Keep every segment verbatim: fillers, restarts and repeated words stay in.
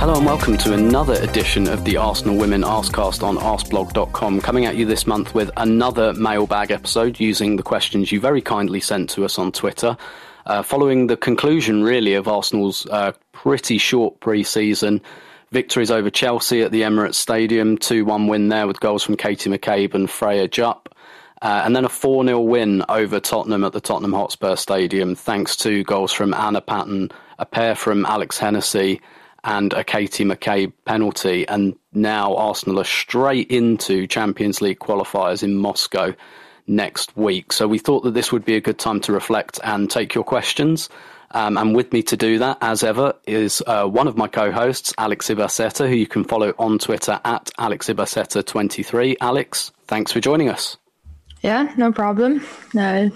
Hello and welcome to another edition of the Arsenal Women Askcast on ask blog dot com, coming at you this month with another mailbag episode using the questions you very kindly sent to us on Twitter. Uh, following the conclusion, really, of Arsenal's uh, pretty short pre-season, victories over Chelsea at the Emirates Stadium, two one win there with goals from Katie McCabe and Freya Jupp. Uh, and then a four nil win over Tottenham at the Tottenham Hotspur Stadium, thanks to goals from Anna Patton, a pair from Alex Hennessy, and a Katie McCabe penalty. And now Arsenal are straight into Champions League qualifiers in Moscow next week. So we thought that this would be a good time to reflect and take your questions. Um, and with me to do that, as ever, is uh, one of my co-hosts, Alex Ibaceta, who you can follow on Twitter at Alex Ibaceta twenty-three. Alex, thanks for joining us. Yeah, no problem. Uh,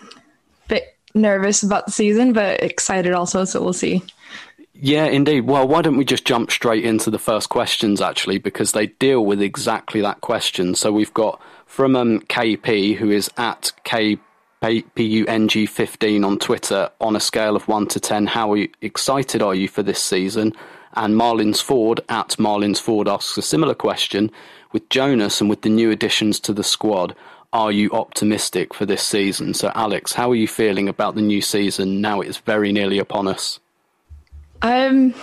bit nervous about the season, but excited also, so we'll see. Yeah, indeed. Well, why don't we just jump straight into the first questions, actually, because they deal with exactly that question. So we've got from um, K P, who is at K P U N G fifteen on Twitter, on a scale of one to ten, how are you, excited are you for this season? And Marlins Ford, at Marlins Ford, asks a similar question. With Jonas and with the new additions to the squad, are you optimistic for this season? So, Alex, how are you feeling about the new season now it's very nearly upon us? Um,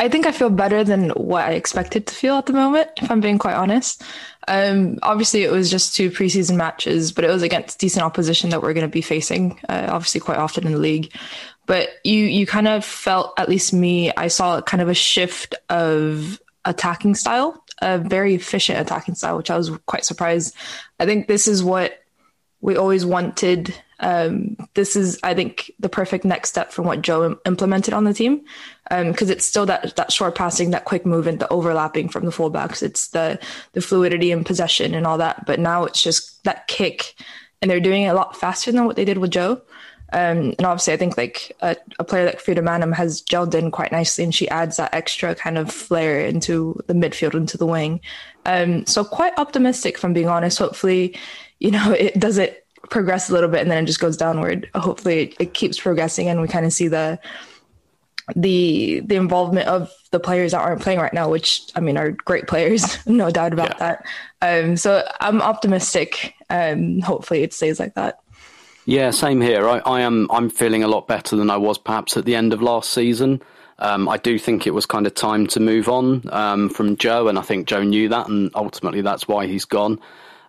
I think I feel better than what I expected to feel at the moment, if I'm being quite honest. Um, obviously, it was just two preseason matches, but it was against decent opposition that we're going to be facing, uh, obviously quite often in the league. But you you kind of felt, at least me, I saw kind of a shift of attacking style, a very efficient attacking style, which I was quite surprised. I think this is what we always wanted. Um, this is, I think, the perfect next step from what Joe im- implemented on the team, because um, it's still that that short passing, that quick movement, the overlapping from the fullbacks. It's the the fluidity in possession and all that. But now it's just that kick, and they're doing it a lot faster than what they did with Joe. Um, and obviously, I think like a, a player like Frida Maanum has gelled in quite nicely, and she adds that extra kind of flair into the midfield, into the wing. Um, so quite optimistic, if I'm being honest. Hopefully, you know, it doesn't progress a little bit and then it just goes downward. Hopefully it, it keeps progressing and we kind of see the the the involvement of the players that aren't playing right now, which, I mean, are great players, no doubt about yeah. that. Um, so I'm optimistic. Um, hopefully it stays like that. Yeah, same here. I, I am, I'm feeling a lot better than I was perhaps at the end of last season. Um, I do think it was kind of time to move on um, from Joe, and I think Joe knew that, and ultimately that's why he's gone.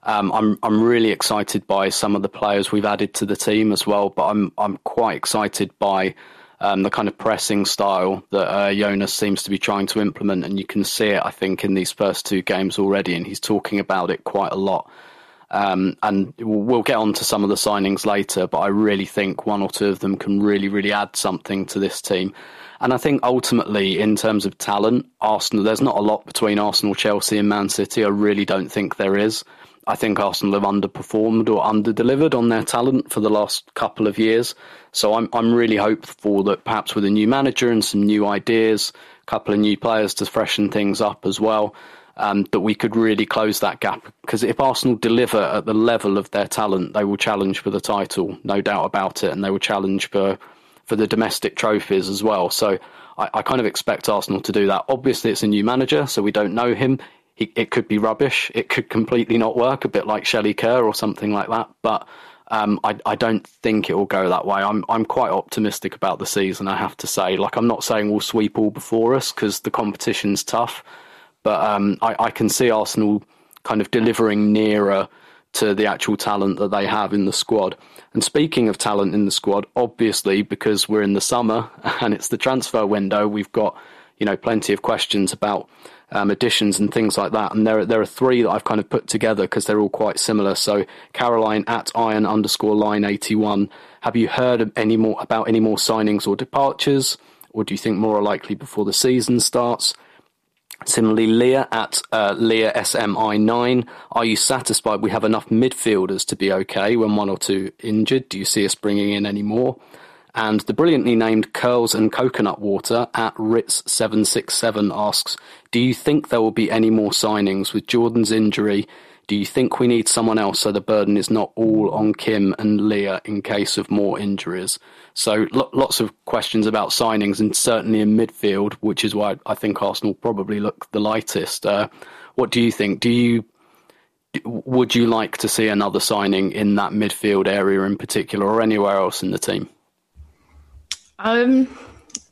Um, I'm I'm really excited by some of the players we've added to the team as well, but I'm I'm quite excited by um, the kind of pressing style that uh, Jonas seems to be trying to implement, and you can see it, I think, in these first two games already, and he's talking about it quite a lot. Um, and we'll get on to some of the signings later, but I really think one or two of them can really, really add something to this team. And I think ultimately, in terms of talent, Arsenal, there's not a lot between Arsenal, Chelsea and Man City. I really don't think there is. I think Arsenal have underperformed or underdelivered on their talent for the last couple of years. So I'm I'm really hopeful that perhaps with a new manager and some new ideas, a couple of new players to freshen things up as well, um, that we could really close that gap. Because if Arsenal deliver at the level of their talent, they will challenge for the title, no doubt about it. And they will challenge for, for the domestic trophies as well. So I, I kind of expect Arsenal to do that. Obviously, it's a new manager, so we don't know him. He, it could be rubbish. It could completely not work, a bit like Shelley Kerr or something like that. But um, I, I don't think it will go that way. I'm I'm quite optimistic about the season, I have to say. Like, I'm not saying we'll sweep all before us because the competition's tough. But um, I, I can see Arsenal kind of delivering nearer to the actual talent that they have in the squad. And speaking of talent in the squad, obviously, because we're in the summer and it's the transfer window, we've got, you know, plenty of questions about um, additions and things like that. And there, there are three that I've kind of put together because they're all quite similar. So Caroline at iron underscore line eighty-one. Have you heard of any more about any more signings or departures? Or do you think more are likely before the season starts? Similarly, Leah at uh, Leah S M I nine. Are you satisfied we have enough midfielders to be okay when one or two injured? Do you see us bringing in any more? And the brilliantly named Curls and Coconut Water at Ritz seven six seven asks, do you think there will be any more signings with Jordan's injury? Do you think we need someone else so the burden is not all on Kim and Leah in case of more injuries? So lo- lots of questions about signings, and certainly in midfield, which is why I think Arsenal probably look the lightest. Uh, what do you think? Do you would you like to see another signing in that midfield area in particular, or anywhere else in the team? Um,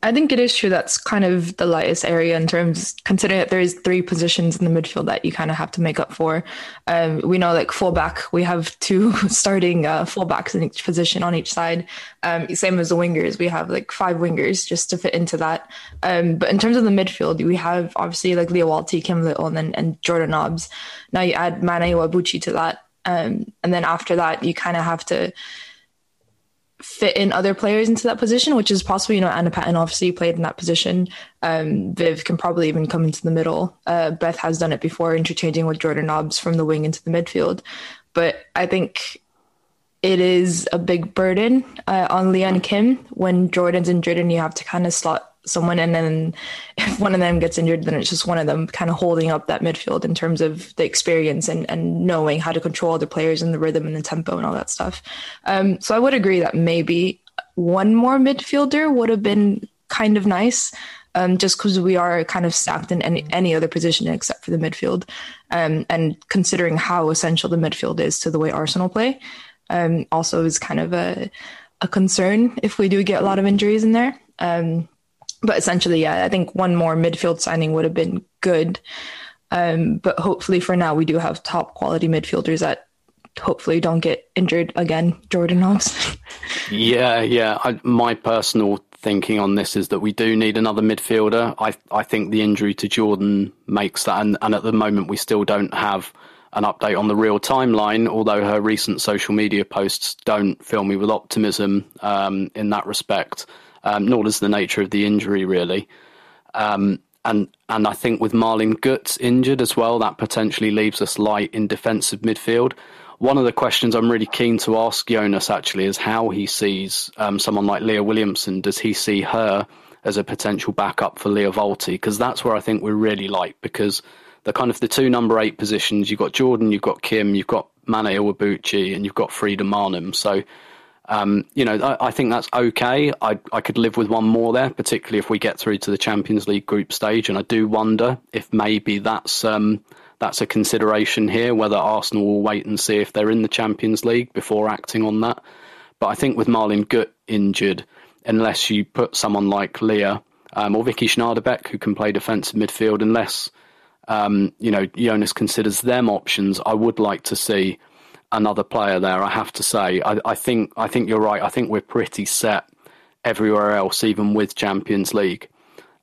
I think it is true that's kind of the lightest area in terms, considering that there is three positions in the midfield that you kind of have to make up for. Um, we know like fullback, we have two starting uh, fullbacks in each position on each side. Um, same as the wingers, we have like five wingers just to fit into that. Um, but in terms of the midfield, we have obviously like Lia Wälti, Kim Little, and, then, and Jordan Nobbs. Now you add Mana Iwabuchi to that. Um, and then after that, you kind of have to fit in other players into that position, which is possible. You know, Anna Patton obviously played in that position. Um, Viv can probably even come into the middle. Uh, Beth has done it before, interchanging with Jordan Nobbs from the wing into the midfield. But I think it is a big burden uh, on Leah and Kim. When Jordan's injured and you have to kind of slot someone in, and if one of them gets injured, then it's just one of them kind of holding up that midfield in terms of the experience and, and knowing how to control the players and the rhythm and the tempo and all that stuff. Um, so I would agree that maybe one more midfielder would have been kind of nice, um, just because we are kind of stacked in any, any other position except for the midfield, um, and considering how essential the midfield is to the way Arsenal play, um, also is kind of a, a concern if we do get a lot of injuries in there. Um, But essentially, yeah, I think one more midfield signing would have been good. Um, but hopefully for now, we do have top quality midfielders that hopefully don't get injured again, Jordan Nobbs. yeah, yeah. I, my personal thinking on this is that we do need another midfielder. I I think the injury to Jordan makes that. And, and at the moment, we still don't have an update on the real timeline, although her recent social media posts don't fill me with optimism um, in that respect. Um, nor does the nature of the injury, really. Um, and and I think with Marlen Gut injured as well, that potentially leaves us light in defensive midfield. One of the questions I'm really keen to ask Jonas, actually, is how he sees um, someone like Leah Williamson. Does he see her as a potential backup for Lia Wälti? Because that's where I think we're really light, because the kind of the two number eight positions, you've got Jordan, you've got Kim, you've got Mana Iwabuchi, and you've got Frida Maanum. So Um, you know, I, I think that's okay. I, I could live with one more there, particularly if we get through to the Champions League group stage. And I do wonder if maybe that's um, that's a consideration here, whether Arsenal will wait and see if they're in the Champions League before acting on that. But I think with Marlen Gut injured, unless you put someone like Leah um, or Vicky Schnaderbeck, who can play defensive midfield, unless, um, you know, Jonas considers them options, I would like to see another player there, I have to say. I, I think I think you're right. I think we're pretty set everywhere else, even with Champions League.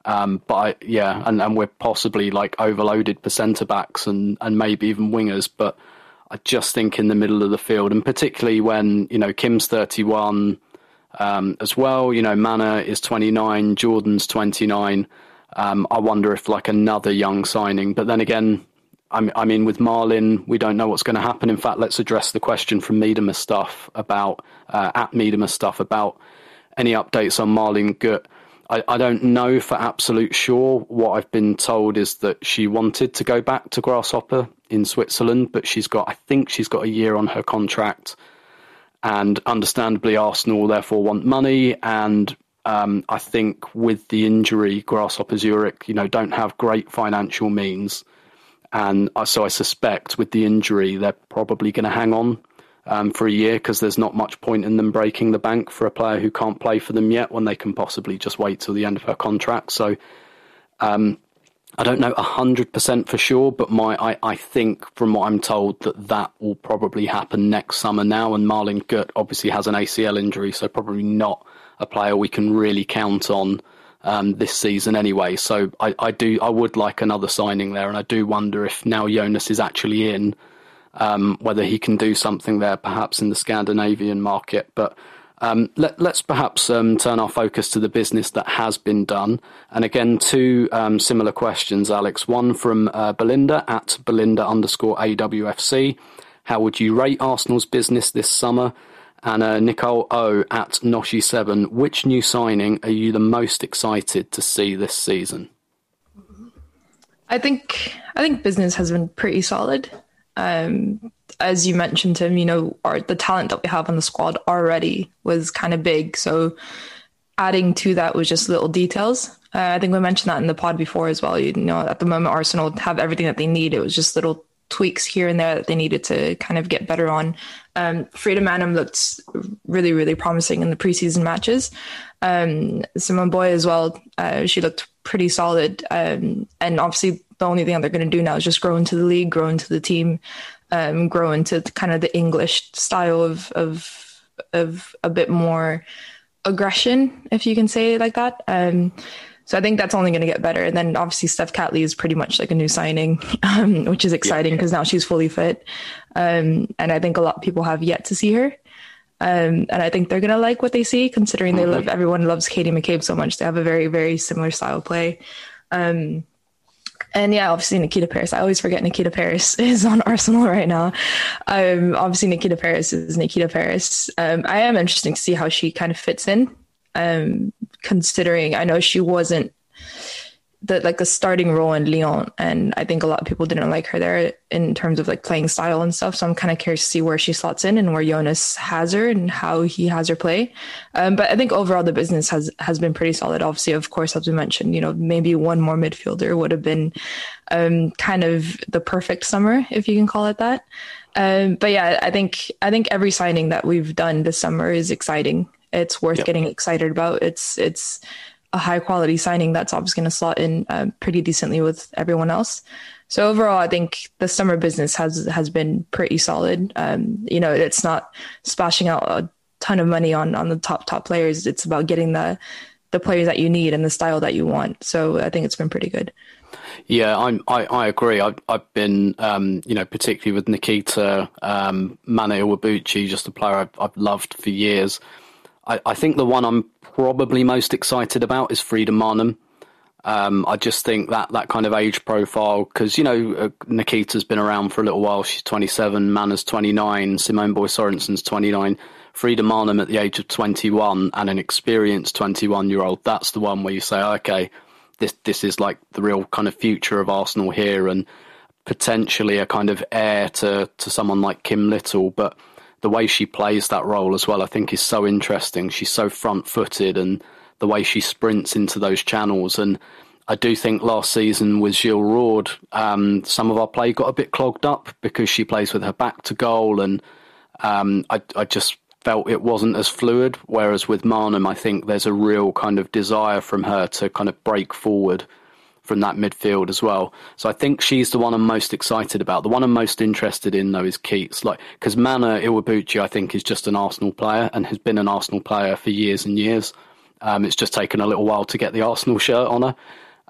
Um, but I, yeah, and, and we're possibly like overloaded for centre backs and, and maybe even wingers. But I just think in the middle of the field, and particularly when, you know, Kim's thirty-one um, as well. You know, Mana is twenty-nine, Jordan's twenty-nine. Um, I wonder if like another young signing. But then again, I mean, with Marlen, we don't know what's going to happen. In fact, let's address the question from Miedema Stuff about, uh, at Miedema Stuff, about any updates on Marlen Gut. I, I don't know for absolute sure. What I've been told is that she wanted to go back to Grasshopper in Switzerland, but she's got, I think she's got a year on her contract. And understandably, Arsenal therefore want money. And um, I think with the injury, Grasshopper Zurich, you know, don't have great financial means. And so I suspect with the injury, they're probably going to hang on um, for a year, because there's not much point in them breaking the bank for a player who can't play for them yet, when they can possibly just wait till the end of her contract. So um, I don't know one hundred percent for sure, but my I, I think from what I'm told that that will probably happen next summer now. And Marlen Gut obviously has an A C L injury, so probably not a player we can really count on um, this season anyway. So I, I do, I would like another signing there, and I do wonder if now Jonas is actually in, um, whether he can do something there, perhaps in the Scandinavian market. But um, let, let's perhaps um, turn our focus to the business that has been done. And again, two um, similar questions, Alex. One from uh, Belinda at Belinda underscore A W F C. How would you rate Arsenal's business this summer? And uh, Nicole O at Noshi seven, which new signing are you the most excited to see this season? I think I think business has been pretty solid. Um, as you mentioned, Tim, you know, our, the talent that we have on the squad already was kind of big. So adding to that was just little details. Uh, I think we mentioned that in the pod before as well. You know, at the moment, Arsenal have everything that they need. It was just little tweaks here and there that they needed to kind of get better on. Um, Frida Maanum looked really, really promising in the preseason matches. Um, Simone Boye as well, uh, she looked pretty solid. Um, and obviously the only thing they're going to do now is just grow into the league, grow into the team, um, grow into kind of the English style of, of, of a bit more aggression, if you can say it like that. Um, So I think that's only going to get better. And then obviously Steph Catley is pretty much like a new signing, um, which is exciting because yeah, yeah. now she's fully fit. Um, and I think a lot of people have yet to see her. Um, and I think they're going to like what they see, considering mm-hmm. they love everyone loves Katie McCabe so much. They have a very, very similar style of play. Um, and yeah, obviously Nikita Parris. I always forget Nikita Parris is on Arsenal right now. Um, obviously Nikita Parris is Nikita Parris. Um, I am interested to see how she kind of fits in. Um, considering I know she wasn't the like the starting role in Lyon, and I think a lot of people didn't like her there in terms of like playing style and stuff, so I'm kind of curious to see where she slots in and where Jonas has her and how he has her play. Um, but I think overall the business has has been pretty solid. Obviously, of course, as we mentioned, you know, maybe one more midfielder would have been um, kind of the perfect summer, if you can call it that. Um, but yeah, I think I think every signing that we've done this summer is exciting. It's worth yep. getting excited about. It's it's a high quality signing that's obviously going to slot in um, pretty decently with everyone else. So overall, I think the summer business has has been pretty solid. Um, you know, it's not splashing out a ton of money on, on the top top players. It's about getting the the players that you need and the style that you want. So I think it's been pretty good. Yeah, I'm, I I agree. I've, I've been, um, you know, particularly with Nikita, um, Mana Iwabuchi, just a player I've, I've loved for years. I think the one I'm probably most excited about is Frida Maanum. Um, I just think that that kind of age profile, because, you know, Nikita's been around for a little while. She's twenty-seven, Mana's twenty-nine, Simone Boye Sorensen's twenty-nine. Frida Maanum at the age of twenty-one and an experienced twenty-one-year-old, that's the one where you say, OK, this this is like the real kind of future of Arsenal here, and potentially a kind of heir to, to someone like Kim Little. But the way she plays that role as well, I think, is so interesting. She's so front-footed, and the way she sprints into those channels. And I do think last season with Gilles Rord, um, some of our play got a bit clogged up because she plays with her back to goal, and um, I, I just felt it wasn't as fluid. Whereas with Maanum, I think there's a real kind of desire from her to kind of break forward from that midfield as well. So I think she's the one I'm most excited about. The one I'm most interested in, though, is Keats. Like, because Mana Iwabuchi, I think, is just an Arsenal player and has been an Arsenal player for years and years. Um, it's just taken a little while to get the Arsenal shirt on her.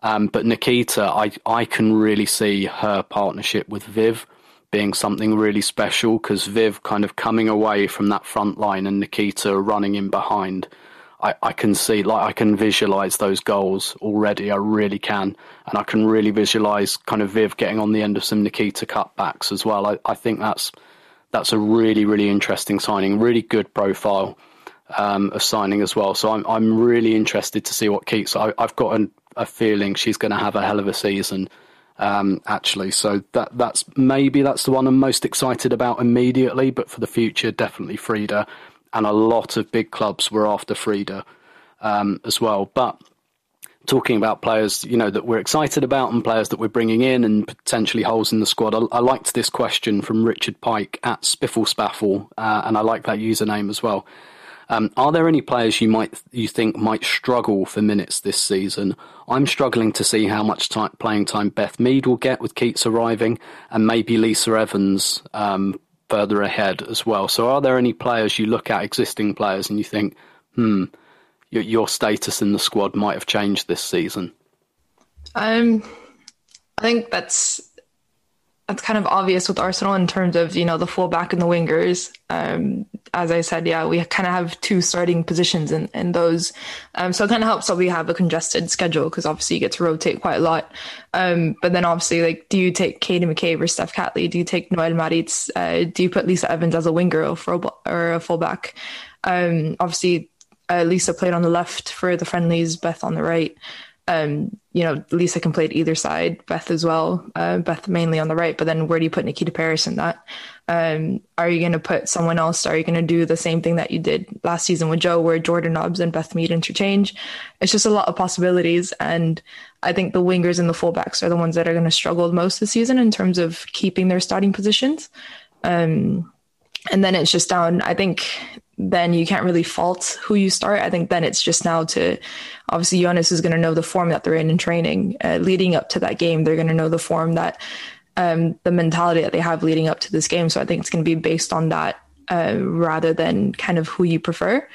Um, but Nikita, I, I can really see her partnership with Viv being something really special, because Viv kind of coming away from that front line and Nikita running in behind. I, I can see, like, I can visualise those goals already. I really can. And I can really visualise kind of Viv getting on the end of some Nikita cutbacks as well. I, I think that's that's a really, really interesting signing, really good profile um, of signing as well. So I'm I'm really interested to see what Keats. I, I've got an, a feeling she's going to have a hell of a season, um, actually. So that that's maybe that's the one I'm most excited about immediately, but for the future, definitely Frida. And a lot of big clubs were after Frida um, as well. But talking about players, you know, that we're excited about and players that we're bringing in and potentially holes in the squad, I, I liked this question from Richard Pike at Spiffle Spaffle, uh, and I like that username as well. Um, are there any players you might you think might struggle for minutes this season? I'm struggling to see how much time, playing time Beth Mead will get with Keats arriving, and maybe Lisa Evans Um, further ahead as well. So are there any players you look at, existing players, and you think, hmm, your, your status in the squad might have changed this season? Um, I think that's that's kind of obvious with Arsenal in terms of, you know, the fullback and the wingers. Um, as I said, yeah, we kind of have two starting positions in, in those. Um, so it kind of helps that we have a congested schedule because obviously you get to rotate quite a lot. Um, but then obviously, like, do you take Katie McCabe or Steph Catley? Do you take Noelle Maritz? Uh, do you put Lisa Evans as a winger or, for a, or a fullback? Um, obviously, uh, Lisa played on the left for the friendlies, Beth on the right. Um, you know, Lisa can play at either side, Beth as well, uh, Beth mainly on the right, but then where do you put Nikita Parris in that? Um, are you going to put someone else? Are you going to do the same thing that you did last season with Joe, where Jordan Nobbs and Beth Mead interchange? It's just a lot of possibilities. And I think the wingers and the fullbacks are the ones that are going to struggle most this season in terms of keeping their starting positions. Um, and then it's just down, I think, then you can't really fault who you start. I think then it's just now to, obviously Jonas is going to know the form that they're in in training. Uh, leading up to that game, they're going to know the form that, um, the mentality that they have leading up to this game. So I think it's going to be based on that uh, rather than kind of who you prefer,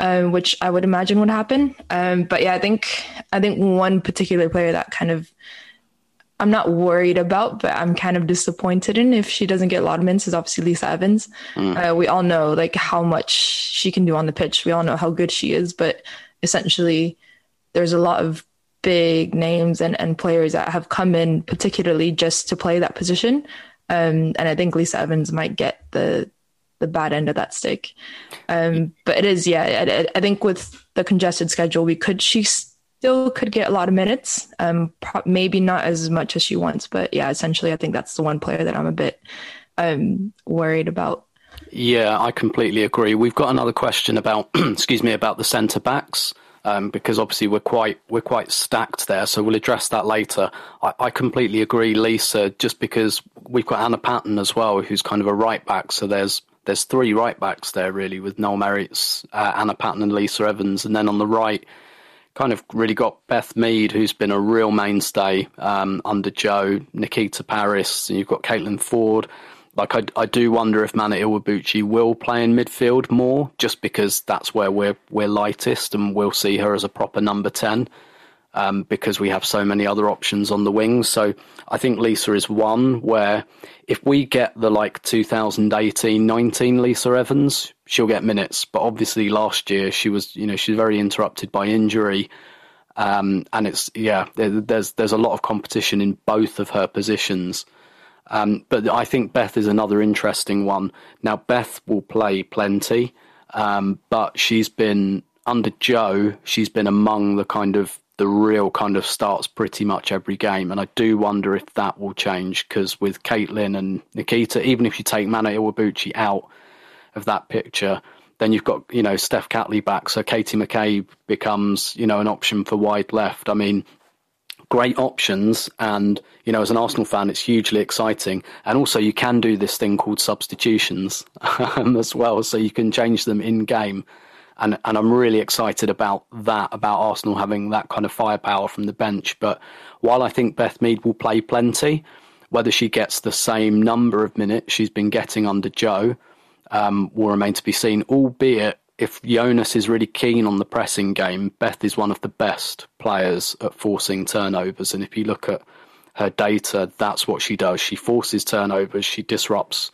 uh, which I would imagine would happen. Um, but yeah, I think I think one particular player that kind of, I'm not worried about, but I'm kind of disappointed in if she doesn't get a lot of minutes is obviously Lisa Evans. Mm. Uh, we all know like how much she can do on the pitch. We all know how good she is, but essentially there's a lot of big names and, and players that have come in particularly just to play that position. Um, and I think Lisa Evans might get the the bad end of that stick. Um, but it is, yeah, I, I think with the congested schedule, we could, she still could get a lot of minutes, um, pro- maybe not as much as she wants, but yeah, essentially I think that's the one player that I'm a bit um, worried about. Yeah, I completely agree. We've got another question about, excuse me, about the centre backs, um, because obviously we're quite we're quite stacked there, so we'll address that later. I, I completely agree, Lisa, just because we've got Anna Patton as well, who's kind of a right back, so there's there's three right backs there really with Noelle Maritz, uh, Anna Patton, and Lisa Evans, and then on the right, kind of really got Beth Mead, who's been a real mainstay um, under Joe, Nikita Parris, and you've got Caitlin Ford. Like, I, I do wonder if Mana Iwabuchi will play in midfield more, just because that's where we're we're lightest, and we'll see her as a proper number ten um, because we have so many other options on the wings. So I think Lisa is one where if we get the like two thousand eighteen nineteen Lisa Evans, she'll get minutes, but obviously last year she was, you know, she's very interrupted by injury, um, and it's yeah, there's there's a lot of competition in both of her positions. Um, but I think Beth is another interesting one. Now Beth will play plenty, um, but she's been under Joe. She's been among the kind of the real kind of starts pretty much every game, and I do wonder if that will change because with Caitlin and Nikita, even if you take Mana Iwabuchi out of that picture, then you've got, you know, Steph Catley back, so Katie McCabe becomes, you know, an option for wide left. I mean, great options, and, you know, as an Arsenal fan, it's hugely exciting. And also you can do this thing called substitutions um, as well, so you can change them in game, and and I'm really excited about that, about Arsenal having that kind of firepower from the bench. But while I think Beth Mead will play plenty, whether she gets the same number of minutes she's been getting under Joe Um, will remain to be seen, albeit if Jonas is really keen on the pressing game, Beth is one of the best players at forcing turnovers. And if you look at her data, that's what she does. She forces turnovers, she disrupts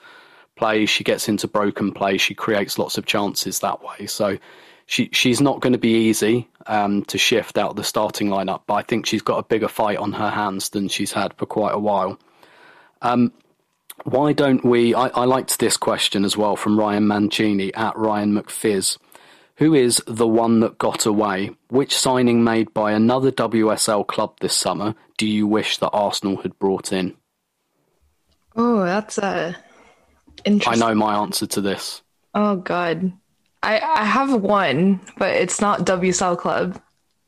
play, she gets into broken play, she creates lots of chances that way. So she she's not going to be easy um, to shift out of the starting lineup, but I think she's got a bigger fight on her hands than she's had for quite a while. Um Why don't we... I, I liked this question as well from Ryan Mancini at Ryan McFizz. Who is the one that got away? Which signing made by another W S L club this summer do you wish that Arsenal had brought in? Oh, that's uh, interesting. I know my answer to this. Oh, God. I, I have one, but it's not W S L club.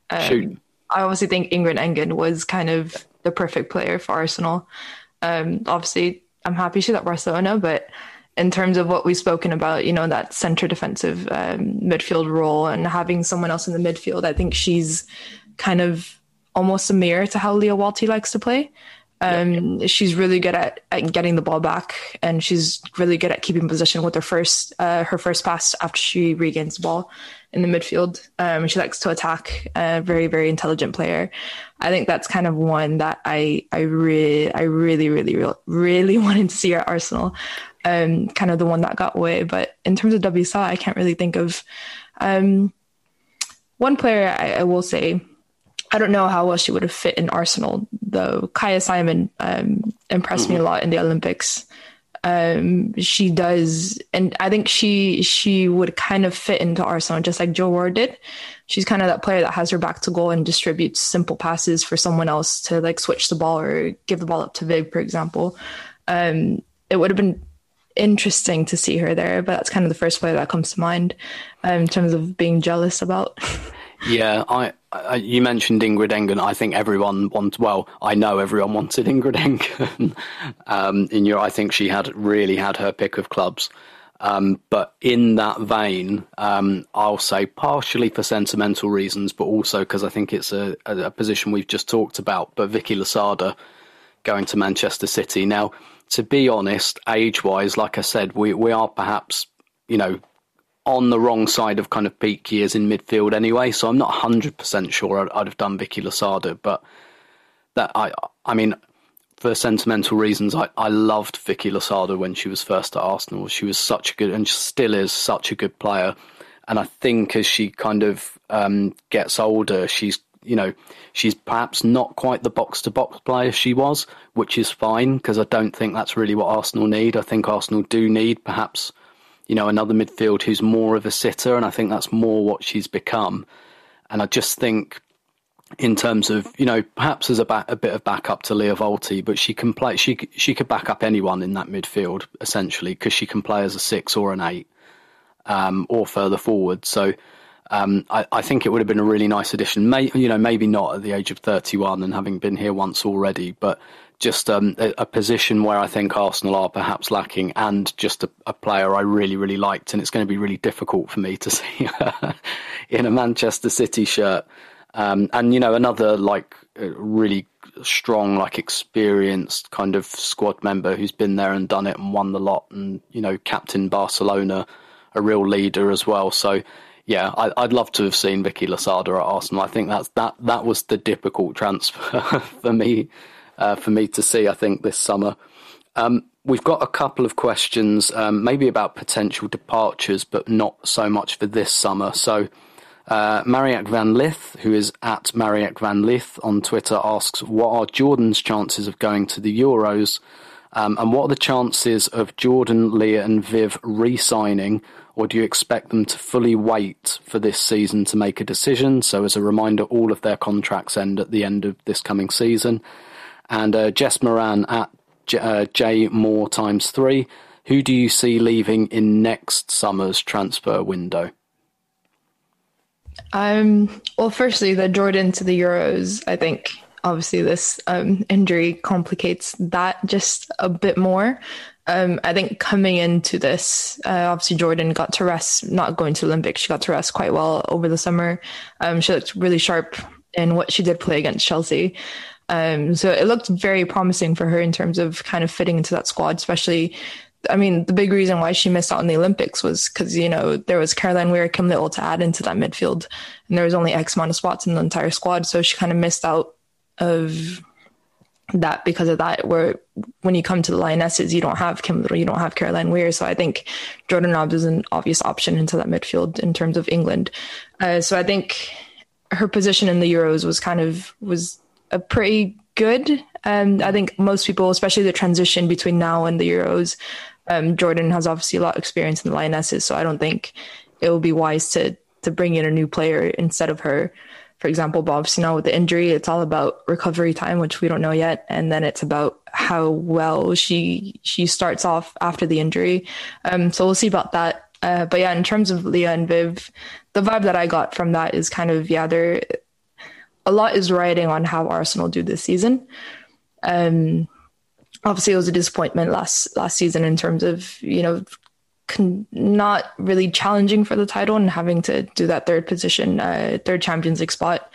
Um, Shoot. I obviously think Ingrid Engen was kind of the perfect player for Arsenal. Um, obviously... I'm happy she's at Barcelona, but in terms of what we've spoken about, you know, that center defensive um, midfield role and having someone else in the midfield, I think she's kind of almost a mirror to how Lia Wälti likes to play. Um, yeah, yeah. She's really good at, at getting the ball back, and she's really good at keeping possession with her first uh, her first pass after she regains the ball in the midfield. Um, she likes to attack. A uh, very, very intelligent player. I think that's kind of one that I I really I really really really, really wanted to see at Arsenal. Um, kind of the one that got away. But in terms of W S A, I can't really think of um, one player. I, I will say. I don't know how well she would have fit in Arsenal, though. Kaya Simon um, impressed me a lot in the Olympics. Um, she does, and I think she she would kind of fit into Arsenal, just like Joe Ward did. She's kind of that player that has her back to goal and distributes simple passes for someone else to like switch the ball or give the ball up to Viv, for example. Um, it would have been interesting to see her there, but that's kind of the first player that comes to mind um, in terms of being jealous about. Yeah, I, I you mentioned Ingrid Engen. I think everyone wants. Well, I know everyone wanted Ingrid Engen um, in Europe. I think she had really had her pick of clubs. Um, but in that vein, um, I'll say partially for sentimental reasons, but also because I think it's a, a, a position we've just talked about. But Vicky Losada going to Manchester City now. To be honest, age-wise, like I said, we we are perhaps you know. on the wrong side of kind of peak years in midfield anyway, so I'm not one hundred percent sure I'd, I'd have done Vicky Losada, but that I I mean, for sentimental reasons, I, I loved Vicky Losada when she was first at Arsenal. She was such a good, and still is such a good player, and I think as she kind of um, gets older, she's, you know, she's perhaps not quite the box-to-box player she was, which is fine, because I don't think that's really what Arsenal need. I think Arsenal do need perhaps... you know, another midfield who's more of a sitter, and I think that's more what she's become. And I just think in terms of, you know, perhaps as a, back, a bit of backup to Lia Wälti, but she can play, she, she could back up anyone in that midfield, essentially, because she can play as a six or an eight um, or further forward. So um, I, I think it would have been a really nice addition. May, you know, maybe not at the age of thirty-one and having been here once already, but just um, a, a position where I think Arsenal are perhaps lacking, and just a, a player I really, really liked. And it's going to be really difficult for me to see her in a Manchester City shirt. Um, and, you know, another like really strong, like experienced kind of squad member who's been there and done it and won the lot and, you know, captain Barcelona, a real leader as well. So, yeah, I, I'd love to have seen Vicky Losada at Arsenal. I think that's that. That was the difficult transfer for me. Uh, for me to see, I think, this summer. Um, we've got a couple of questions, um, maybe about potential departures, but not so much for this summer. So uh, Mariak Van Lith, who is at Mariak Van Lith on Twitter, asks, what are Jordan's chances of going to the Euros? Um, and what are the chances of Jordan, Leah and Viv re-signing? Or do you expect them to fully wait for this season to make a decision? So as a reminder, all of their contracts end at the end of this coming season. And uh, Jess Moran at J, uh, J Moore times three. Who do you see leaving in next summer's transfer window? Um, well, firstly, the Jordan to the Euros. I think obviously this um, injury complicates that just a bit more. Um, I think coming into this, uh, obviously Jordan got to rest, not going to Olympics. She got to rest quite well over the summer. Um, she looked really sharp in what she did play against Chelsea. Um, so it looked very promising for her in terms of kind of fitting into that squad, especially, I mean, the big reason why she missed out on the Olympics was because, you know, there was Caroline Weir, Kim Little to add into that midfield, and there was only X amount of spots in the entire squad. So she kind of missed out of that because of that, where when you come to the Lionesses, you don't have Kim Little, you don't have Caroline Weir. So I think Jordan Nobbs is an obvious option into that midfield in terms of England. Uh, so I think her position in the Euros was kind of, was... a pretty good. Um, I think most people, especially the transition between now and the Euros, um, Jordan has obviously a lot of experience in the Lionesses, so I don't think it will be wise to to bring in a new player instead of her. For example, Bob Sinal with the injury, it's all about recovery time, which we don't know yet, and then it's about how well she she starts off after the injury. Um, so we'll see about that. Uh, but yeah, in terms of Leah and Viv, the vibe that I got from that is kind of yeah, they're. A lot is riding on how Arsenal do this season. Um, obviously, it was a disappointment last last season in terms of, you know, con- not really challenging for the title and having to do that third position, uh, third Champions League spot.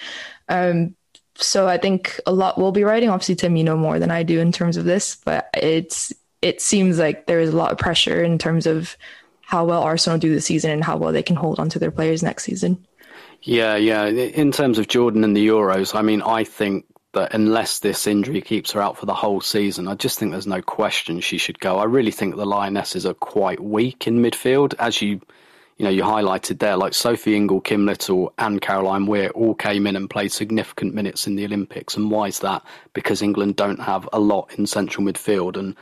Um, So I think a lot will be riding. Obviously, Tim, you know more than I do in terms of this, but it's it seems like there is a lot of pressure in terms of how well Arsenal do this season and how well they can hold on to their players next season. Yeah, yeah. In terms of Jordan and the Euros, I mean, I think that unless this injury keeps her out for the whole season, I just think there's no question she should go. I really think the Lionesses are quite weak in midfield, as you... You know, you highlighted there, like Sophie Ingle, Kim Little and Caroline Weir all came in and played significant minutes in the Olympics. And why is that? Because England don't have a lot in central midfield. And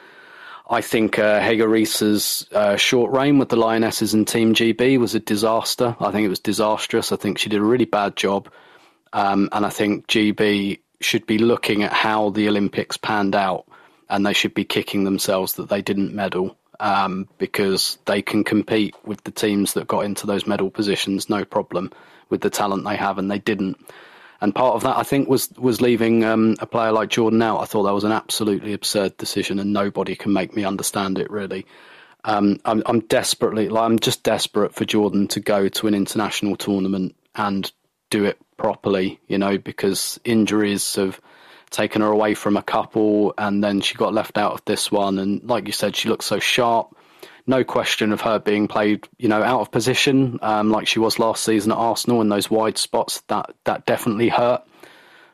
I think uh, Hege Reese's uh, short reign with the Lionesses and Team G B was a disaster. I think it was disastrous. I think she did a really bad job. Um, and I think G B should be looking at how the Olympics panned out, and they should be kicking themselves that they didn't medal. Um, because they can compete with the teams that got into those medal positions, no problem, with the talent they have, and they didn't. And part of that, I think, was was leaving um, a player like Jordan out. I thought that was an absolutely absurd decision, and nobody can make me understand it, really. Um, I'm, I'm desperately, like, I'm just desperate for Jordan to go to an international tournament and do it properly, you know, because injuries have taken her away from a couple, and then she got left out of this one. And like you said, she looked so sharp. No question of her being played, you know, out of position, um, like she was last season at Arsenal, in those wide spots. That that definitely hurt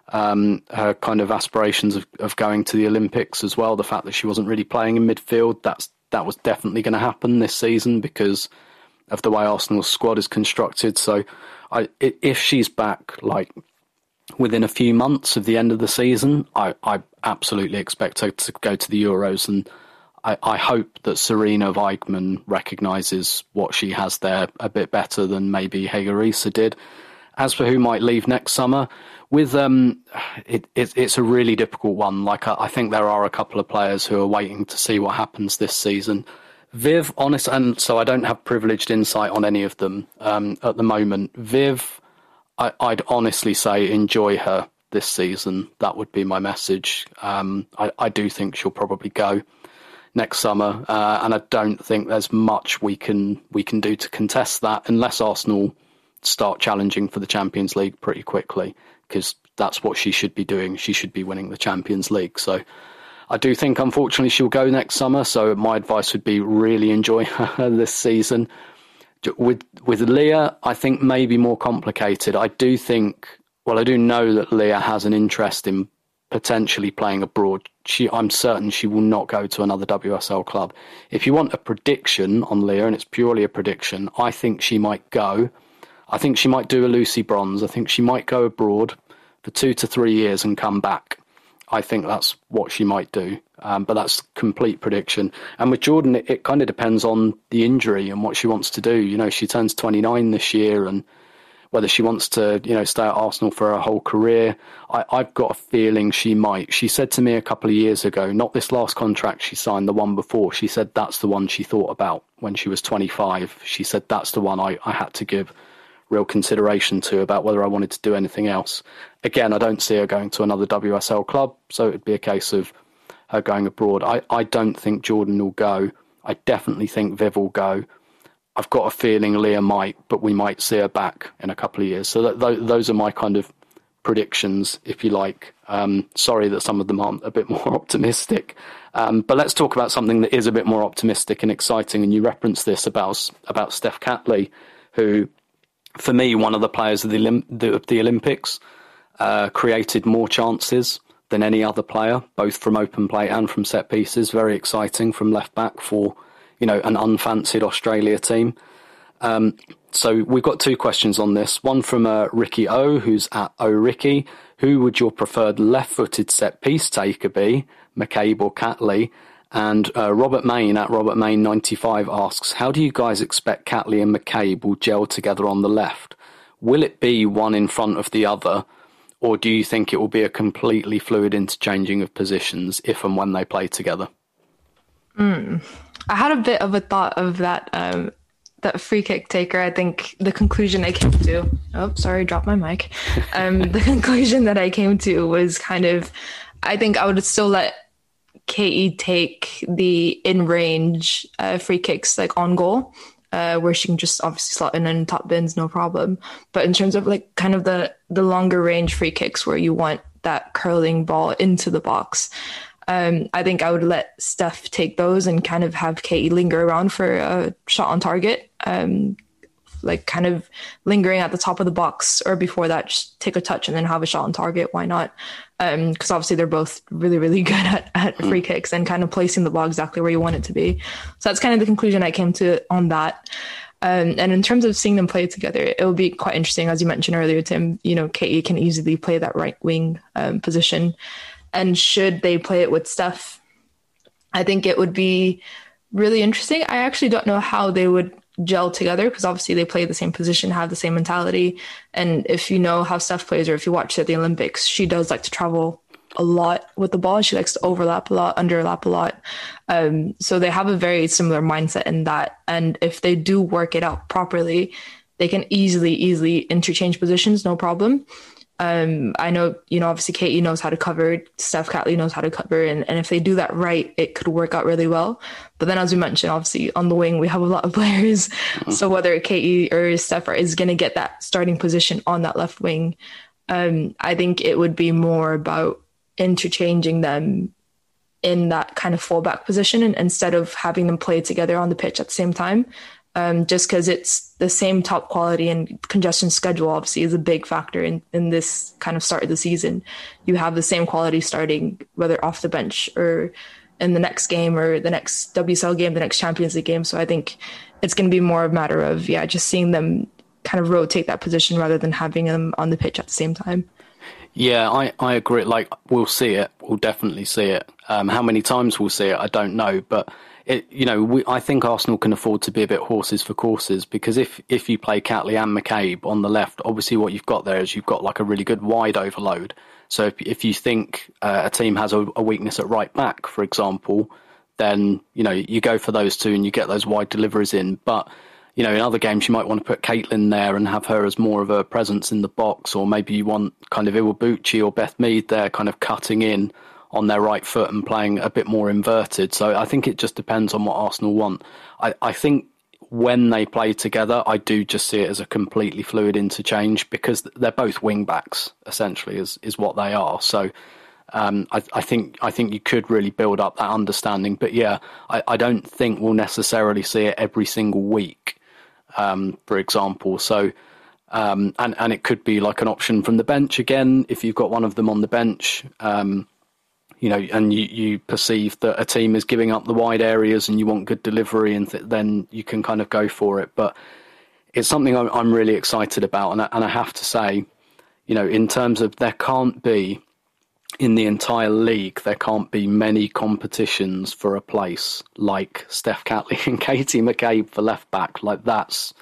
um, her kind of aspirations of, of going to the Olympics as well. The fact that she wasn't really playing in midfield, that's that was definitely going to happen this season because of the way Arsenal's squad is constructed. So I, if she's back, like... within a few months of the end of the season, I, I absolutely expect her to go to the Euros, and I, I hope that Serena Weigmann recognises what she has there a bit better than maybe Hege Reese did. As for who might leave next summer, with um, it, it, it's a really difficult one. Like I, I think there are a couple of players who are waiting to see what happens this season. Viv, honest, and so I don't have privileged insight on any of them um, at the moment. Viv. I, I'd honestly say enjoy her this season. That would be my message. Um, I, I do think she'll probably go next summer, uh, and I don't think there's much we can we can do to contest that unless Arsenal start challenging for the Champions League pretty quickly, because that's what she should be doing. She should be winning the Champions League. So I do think, unfortunately, she'll go next summer. So my advice would be really enjoy her this season. With with Leah, I think maybe more complicated. I do think, well, I do know that Leah has an interest in potentially playing abroad. She, I'm certain she will not go to another W S L club. If you want a prediction on Leah, and it's purely a prediction, I think she might go. I think she might do a Lucy Bronze. I think she might go abroad for two to three years and come back. I think that's what she might do. Um, but that's complete prediction. And with Jordan, it, it kind of depends on the injury and what she wants to do. You know, she turns twenty-nine this year, and whether she wants to, you know, stay at Arsenal for her whole career, I, I've got a feeling she might. She said to me a couple of years ago, not this last contract she signed, the one before, she said that's the one she thought about when she was twenty-five. She said that's the one I, I had to give real consideration to about whether I wanted to do anything else. Again, I don't see her going to another W S L club, so it'd be a case of her going abroad. I, I don't think Jordan will go. I definitely think Viv will go. I've got a feeling Leah might, but we might see her back in a couple of years. So that, th- those are my kind of predictions, if you like. Um, sorry that some of them aren't a bit more optimistic. Um, but let's talk about something that is a bit more optimistic and exciting. And you referenced this about, about Steph Catley, who... for me, one of the players of the, Olymp- the, the Olympics uh, created more chances than any other player, both from open play and from set pieces. Very exciting from left back for, you know, an unfancied Australia team. Um, so we've got two questions on this. One from uh, Ricky O, who's at O Ricky. Who would your preferred left-footed set piece taker be, McCabe or Catley? And uh, Robert Main at Robert Main ninety-five asks, how do you guys expect Catley and McCabe will gel together on the left? Will it be one in front of the other, or do you think it will be a completely fluid interchanging of positions if and when they play together? Mm. I had a bit of a thought of that um, that free kick taker. I think the conclusion I came to, oh, sorry, dropped my mic. Um, the conclusion that I came to was kind of, I think I would still let Katie take the in-range uh, free kicks, like on goal, uh, where she can just obviously slot in and top bins, no problem. But in terms of like kind of the the longer range free kicks where you want that curling ball into the box. Um, I think I would let Steph take those and kind of have Katie linger around for a shot on target, um, like kind of lingering at the top of the box, or before that, just take a touch and then have a shot on target. Why not? Um, because obviously they're both really, really good at, at free kicks and kind of placing the ball exactly where you want it to be. So that's kind of the conclusion I came to on that. Um, and in terms of seeing them play together, it will be quite interesting. As you mentioned earlier, Tim, you know, Katie can easily play that right wing um, position. And should they play it with Steph, I think it would be really interesting. I actually don't know how they would gel together, because obviously they play the same position, have the same mentality. And if you know how Steph plays, or if you watch at the Olympics, she does like to travel a lot with the ball. She likes to overlap a lot, underlap a lot. Um, so they have a very similar mindset in that. And if they do work it out properly, they can easily, easily interchange positions, no problem. Um, I know, you know, obviously Katie knows how to cover, Steph Catley knows how to cover, and, and if they do that right, it could work out really well. But then, as we mentioned, obviously on the wing, we have a lot of players. Mm-hmm. So whether Katie or Steph are, is going to get that starting position on that left wing, um, I think it would be more about interchanging them in that kind of fullback position, and instead of having them play together on the pitch at the same time. Um, just because it's the same top quality, and congestion schedule obviously is a big factor in, in this kind of start of the season. You have the same quality starting, whether off the bench or in the next game or the next W S L game, the next Champions League game. So I think it's going to be more a matter of, yeah, just seeing them kind of rotate that position rather than having them on the pitch at the same time. Yeah, I, I agree. Like, we'll see it. We'll definitely see it. Um, how many times we'll see it, I don't know. But It, you know, we, I think Arsenal can afford to be a bit horses for courses, because if, if you play Catley and McCabe on the left, obviously what you've got there is you've got like a really good wide overload. So if, if you think uh, a team has a, a weakness at right back, for example, then, you know, you go for those two and you get those wide deliveries in. But, you know, in other games, you might want to put Caitlin there and have her as more of a presence in the box, or maybe you want kind of Iwabuchi or Beth Mead there kind of cutting in on their right foot and playing a bit more inverted. So I think it just depends on what Arsenal want. I, I think when they play together, I do just see it as a completely fluid interchange, because they're both wing backs essentially is, is what they are. So um, I, I think I think you could really build up that understanding. But yeah, I, I don't think we'll necessarily see it every single week, um, for example. So um, and, and it could be like an option from the bench again, if you've got one of them on the bench, um, you know, and you, you perceive that a team is giving up the wide areas and you want good delivery, and th- then you can kind of go for it. But it's something I'm, I'm really excited about. And I, and I have to say, you know, in terms of, there can't be, in the entire league, there can't be many competitions for a place like Steph Catley and Katie McCabe for left back. Like, that's,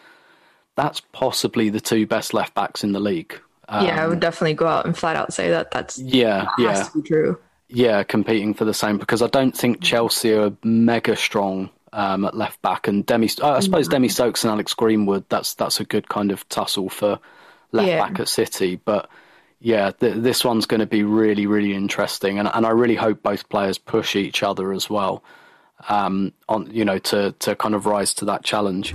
that's possibly the two best left backs in the league. Um, yeah, I would definitely go out and flat out say that that's, yeah, that has yeah. to be true. Yeah, competing for the same, because I don't think Chelsea are mega strong um, at left back, and Demi. Oh, I suppose Demi Stokes and Alex Greenwood. That's that's a good kind of tussle for left yeah. back at City. But yeah, th- this one's going to be really, really interesting, and and I really hope both players push each other as well. Um, on you know to to kind of rise to that challenge.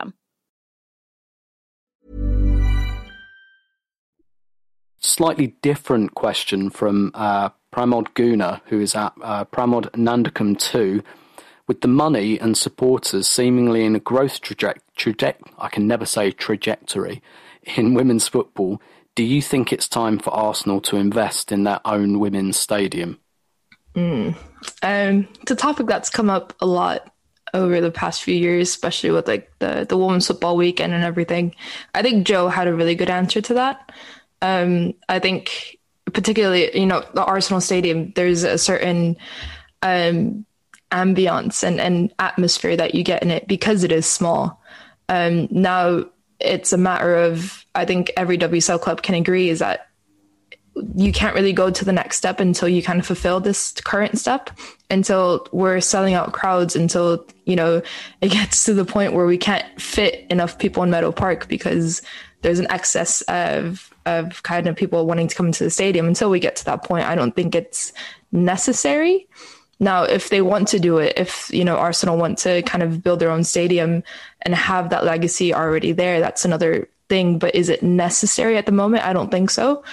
Slightly different question from uh, Pramod Guna, who is at uh, Pramod Nandakam two. With the money and supporters seemingly in a growth trajectory, traje- I can never say trajectory, in women's football, do you think it's time for Arsenal to invest in their own women's stadium? Mm. Um, it's a topic that's come up a lot over the past few years, especially with like the, the Women's Football Weekend and everything. I think Joe had a really good answer to that. Um, I think particularly, you know, the Arsenal Stadium, there's a certain um, ambience and, and atmosphere that you get in it because it is small. Um, now it's a matter of, I think every W S L club can agree, is that you can't really go to the next step until you kind of fulfill this current step, until we're selling out crowds, until, you know, it gets to the point where we can't fit enough people in Meadow Park because there's an excess of, of kind of people wanting to come into the stadium. Until we get to that point, I don't think it's necessary. Now, if they want to do it, if, you know, Arsenal want to kind of build their own stadium and have that legacy already there, that's another thing. But is it necessary at the moment? I don't think so.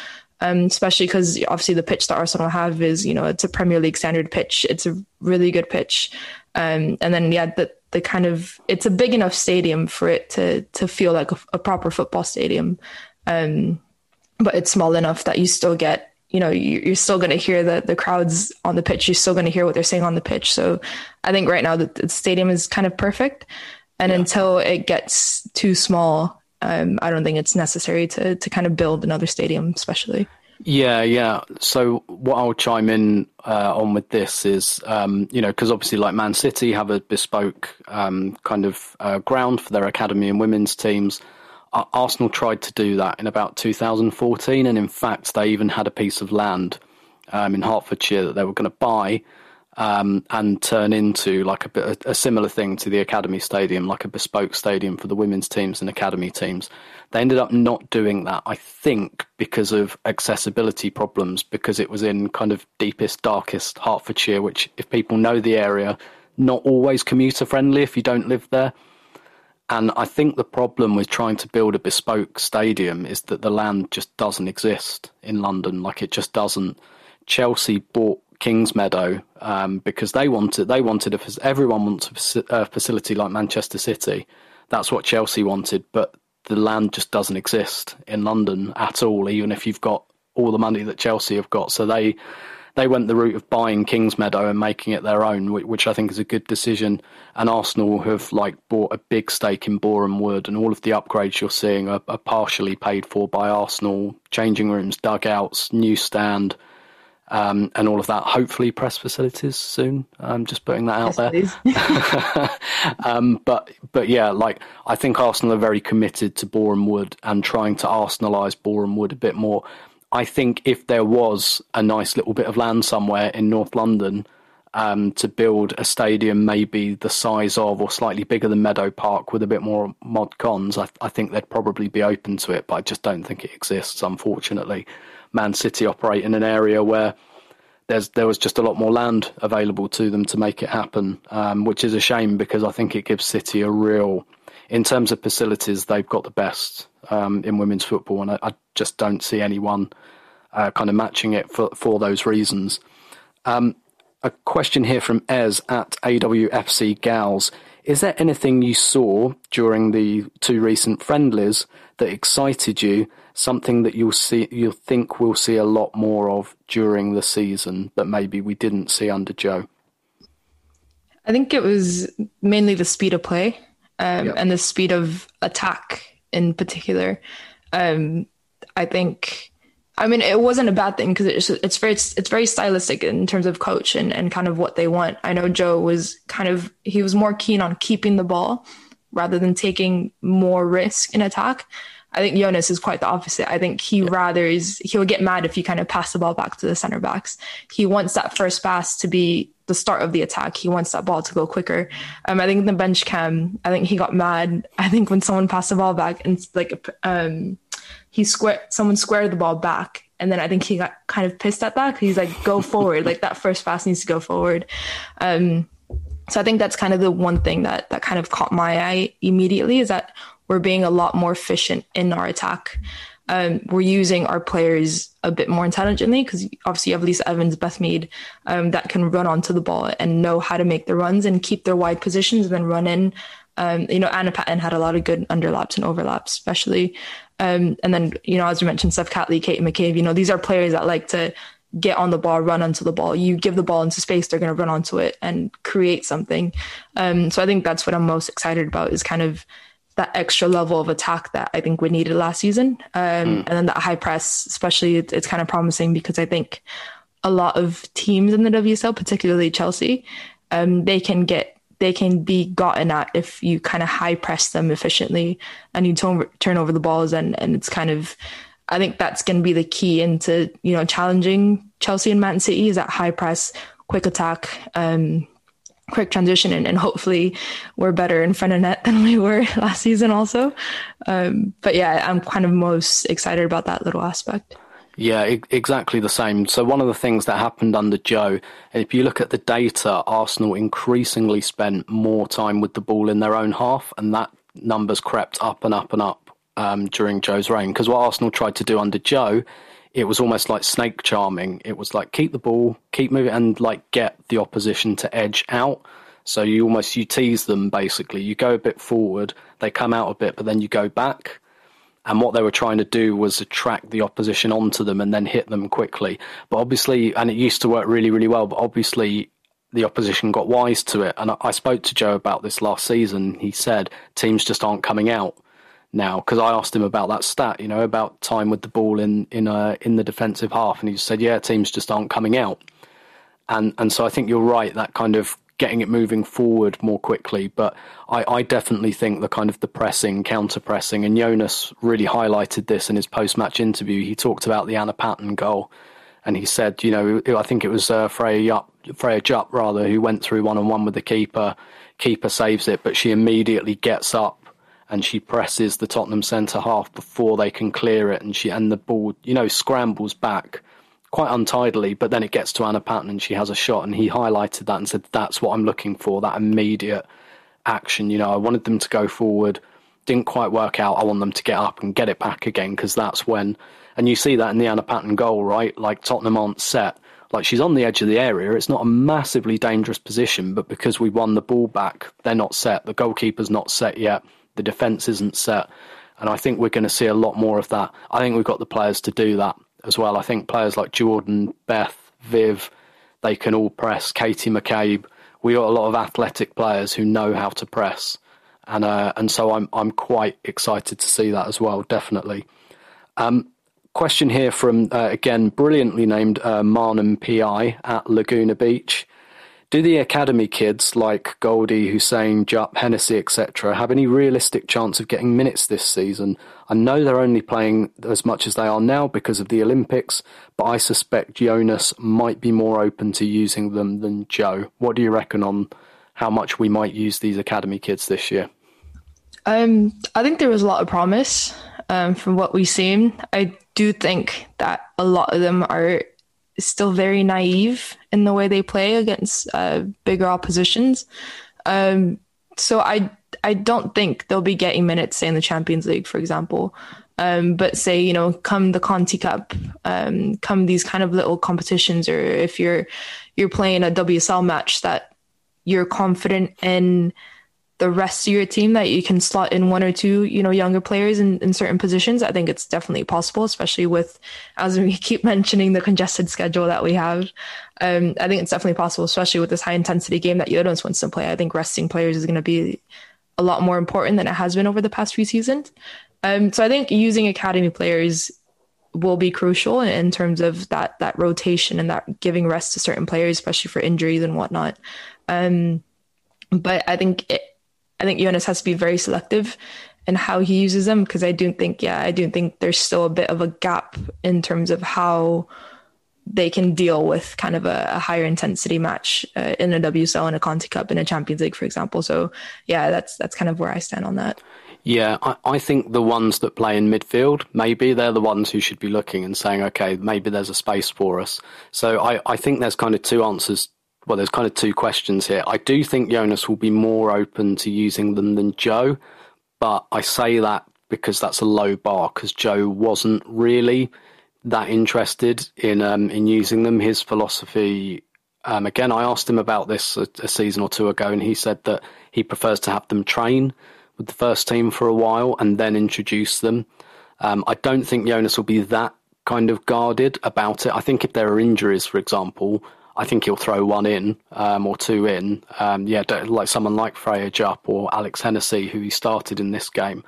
Um, especially because obviously the pitch that Arsenal have is, you know, it's a Premier League standard pitch. It's a really good pitch. Um, and then, yeah, the, the kind of, it's a big enough stadium for it to to feel like a, a proper football stadium. Um, but it's small enough that you still get, you know, you, you're still going to hear the, the crowds on the pitch. You're still going to hear what they're saying on the pitch. So I think right now the, the stadium is kind of perfect. And yeah. Until it gets too small, Um, I don't think it's necessary to to kind of build another stadium, especially. Yeah, yeah. So what I'll chime in uh, on with this is, um, you know, because obviously like Man City have a bespoke um, kind of uh, ground for their academy and women's teams. Uh, Arsenal tried to do that in about two thousand fourteen. And in fact, they even had a piece of land um, in Hertfordshire that they were going to buy um, and turn into like a, a similar thing to the academy stadium, like a bespoke stadium for the women's teams and academy teams. They ended up not doing that, I think, because of accessibility problems, because it was in kind of deepest, darkest Hertfordshire, which, if people know the area, not always commuter friendly if you don't live there. And I think the problem with trying to build a bespoke stadium is that the land just doesn't exist in London. Like, it just doesn't. Chelsea bought Kingsmeadow um, because they wanted they wanted a, everyone wants a, a facility like Manchester City. That's what Chelsea wanted, but the land just doesn't exist in London at all, even if you've got all the money that Chelsea have got. So they they went the route of buying Kingsmeadow and making it their own, which, which I think is a good decision. And Arsenal have like bought a big stake in Boreham Wood, and all of the upgrades you're seeing are, are partially paid for by Arsenal: changing rooms, dugouts, new stand. Um, and all of that, hopefully press facilities soon. I'm just putting that out yes, there. um, but but yeah, like I think Arsenal are very committed to Boreham Wood and trying to Arsenalise Boreham Wood a bit more. I think if there was a nice little bit of land somewhere in North London um, to build a stadium maybe the size of or slightly bigger than Meadow Park with a bit more mod cons, I, I think they'd probably be open to it, but I just don't think it exists, unfortunately. Man City operate in an area where there's there was just a lot more land available to them to make it happen, um, which is a shame because I think it gives City a real, in terms of facilities, they've got the best um, in women's football, and I, I just don't see anyone uh, kind of matching it for, for those reasons. Um, a question here from Ez at A W F C Gals. Is there anything you saw during the two recent friendlies that excited you? Something that you'll see, you'll think we'll see a lot more of during the season that maybe we didn't see under Joe? I think it was mainly the speed of play um, yep. and the speed of attack in particular. Um, I think, I mean, it wasn't a bad thing because it's it's very it's very stylistic in terms of coach and, and kind of what they want. I know Joe was kind of he was more keen on keeping the ball rather than taking more risk in attack. I think Jonas is quite the opposite. I think he yeah. rather is, he'll get mad if you kind of pass the ball back to the center backs. He wants that first pass to be the start of the attack. He wants that ball to go quicker. Um, I think in the bench cam, I think he got mad. I think when someone passed the ball back and like um, he squared, someone squared the ball back. And then I think he got kind of pissed at that. He's like, go forward. Like that first pass needs to go forward. Um, so I think that's kind of the one thing that, that kind of caught my eye immediately is that we're being a lot more efficient in our attack. Um, we're using our players a bit more intelligently because obviously you have Lisa Evans, Beth Mead, um, that can run onto the ball and know how to make the runs and keep their wide positions and then run in. Um, you know, Anna Patton had a lot of good underlaps and overlaps, especially. Um, and then, you know, as you mentioned, Steph Catley, Katie McCabe, you know, these are players that like to get on the ball, run onto the ball. You give the ball into space, they're going to run onto it and create something. Um, so I think that's what I'm most excited about is kind of that extra level of attack that I think we needed last season. Um, mm. And then that high press, especially, it, it's kind of promising because I think a lot of teams in the W S L, particularly Chelsea, um, they can get, they can be gotten at if you kind of high press them efficiently and you turn, turn over the balls. And, and it's kind of, I think that's going to be the key into, you know, challenging Chelsea and Man City is that high press, quick attack, um, quick transition. And, and hopefully we're better in front of net than we were last season also. Um, but yeah, I'm kind of most excited about that little aspect. Yeah, exactly the same. So one of the things that happened under Joe, if you look at the data, Arsenal increasingly spent more time with the ball in their own half, and that numbers crept up and up and up um, during Joe's reign. Because what Arsenal tried to do under Joe, it was almost like snake charming. It was like keep the ball, keep moving, and like get the opposition to edge out. So you almost you tease them basically. You go a bit forward, they come out a bit, but then you go back. And what they were trying to do was attract the opposition onto them and then hit them quickly. But obviously, and it used to work really, really well, but obviously the opposition got wise to it. And I spoke to Joe about this last season. He said teams just aren't coming out now because I asked him about that stat, you know, about time with the ball in in, uh, in the defensive half. And he said, yeah, teams just aren't coming out. And, and so I think you're right, that kind of getting it moving forward more quickly. But I, I definitely think the kind of the pressing, counter-pressing, and Jonas really highlighted this in his post-match interview. He talked about the Anna Patton goal, and he said, you know, I think it was uh, Freya Jupp, Freya Jupp rather, who went through one-on-one with the keeper. Keeper saves it, but she immediately gets up and she presses the Tottenham centre-half before they can clear it, and she and the ball, you know, scrambles back quite untidily, but then it gets to Anna Patton and she has a shot, and he highlighted that and said, that's what I'm looking for, that immediate action. You know, I wanted them to go forward, didn't quite work out. I want them to get up and get it back again, because that's when, and you see that in the Anna Patton goal, right? Like Tottenham aren't set, like she's on the edge of the area. It's not a massively dangerous position, but because we won the ball back, they're not set. The goalkeeper's not set yet. The defence isn't set. And I think we're going to see a lot more of that. I think we've got the players to do that as well. I think players like Jordan, Beth, Viv, they can all press. Katie McCabe, we got a lot of athletic players who know how to press, and uh, and so I'm I'm quite excited to see that as well. Definitely. Um, question here from uh, again brilliantly named uh, Maanum P I at Laguna Beach. Do the academy kids like Goldie, Hussein, Jupp, Hennessy, et cetera have any realistic chance of getting minutes this season? I know they're only playing as much as they are now because of the Olympics, but I suspect Jonas might be more open to using them than Joe. What do you reckon on how much we might use these academy kids this year? Um, I think there was a lot of promise um, from what we've seen. I do think that a lot of them are still very naive in the way they play against uh, bigger oppositions. Um, so I I don't think they'll be getting minutes, say, in the Champions League, for example. Um, but say, you know, come the Conti Cup, um, come these kind of little competitions, or if you're you're playing a W S L match that you're confident in the rest of your team, that you can slot in one or two, you know, younger players in, in certain positions. I think it's definitely possible, especially with, as we keep mentioning, the congested schedule that we have. Um, I think it's definitely possible, especially with this high intensity game that Jonas wants to play. I think resting players is going to be a lot more important than it has been over the past few seasons. Um, so I think using academy players will be crucial in terms of that, that rotation and that giving rest to certain players, especially for injuries and whatnot. Um, but I think it, I think Jonas has to be very selective in how he uses them, because I do think, yeah, I do think there's still a bit of a gap in terms of how they can deal with kind of a, a higher intensity match uh, in a W S L, in a Conti Cup, in a Champions League, for example. So yeah, that's that's kind of where I stand on that. Yeah, I, I think the ones that play in midfield, maybe they're the ones who should be looking and saying, okay, maybe there's a space for us. So I, I think there's kind of two answers. Well, there's kind of two questions here. I do think Jonas will be more open to using them than Joe, but I say that because that's a low bar, because Joe wasn't really that interested in um, in using them. His philosophy, um, again, I asked him about this a, a season or two ago, and he said that he prefers to have them train with the first team for a while and then introduce them. Um, I don't think Jonas will be that kind of guarded about it. I think if there are injuries, for example, I think he'll throw one in um, or two in. Um, yeah, like someone like Freya Jupp or Alex Hennessy, who he started in this game.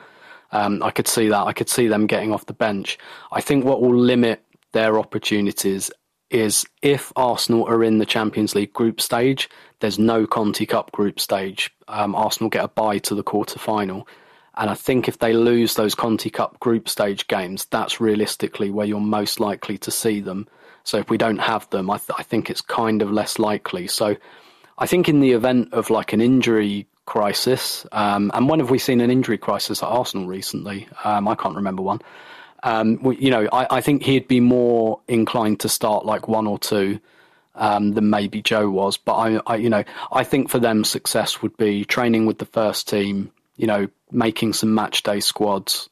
Um, I could see that. I could see them getting off the bench. I think what will limit their opportunities is if Arsenal are in the Champions League group stage. There's no Conti Cup group stage. Um, Arsenal get a bye to the quarterfinal. And I think if they lose those Conti Cup group stage games, that's realistically where you're most likely to see them. So if we don't have them, I, th- I think it's kind of less likely. So I think in the event of like an injury crisis, um, and when have we seen an injury crisis at Arsenal recently? Um, I can't remember one. Um, we, you know, I, I think he'd be more inclined to start like one or two um, than maybe Joe was. But I, I, you know, I think for them success would be training with the first team, you know, making some match day squads.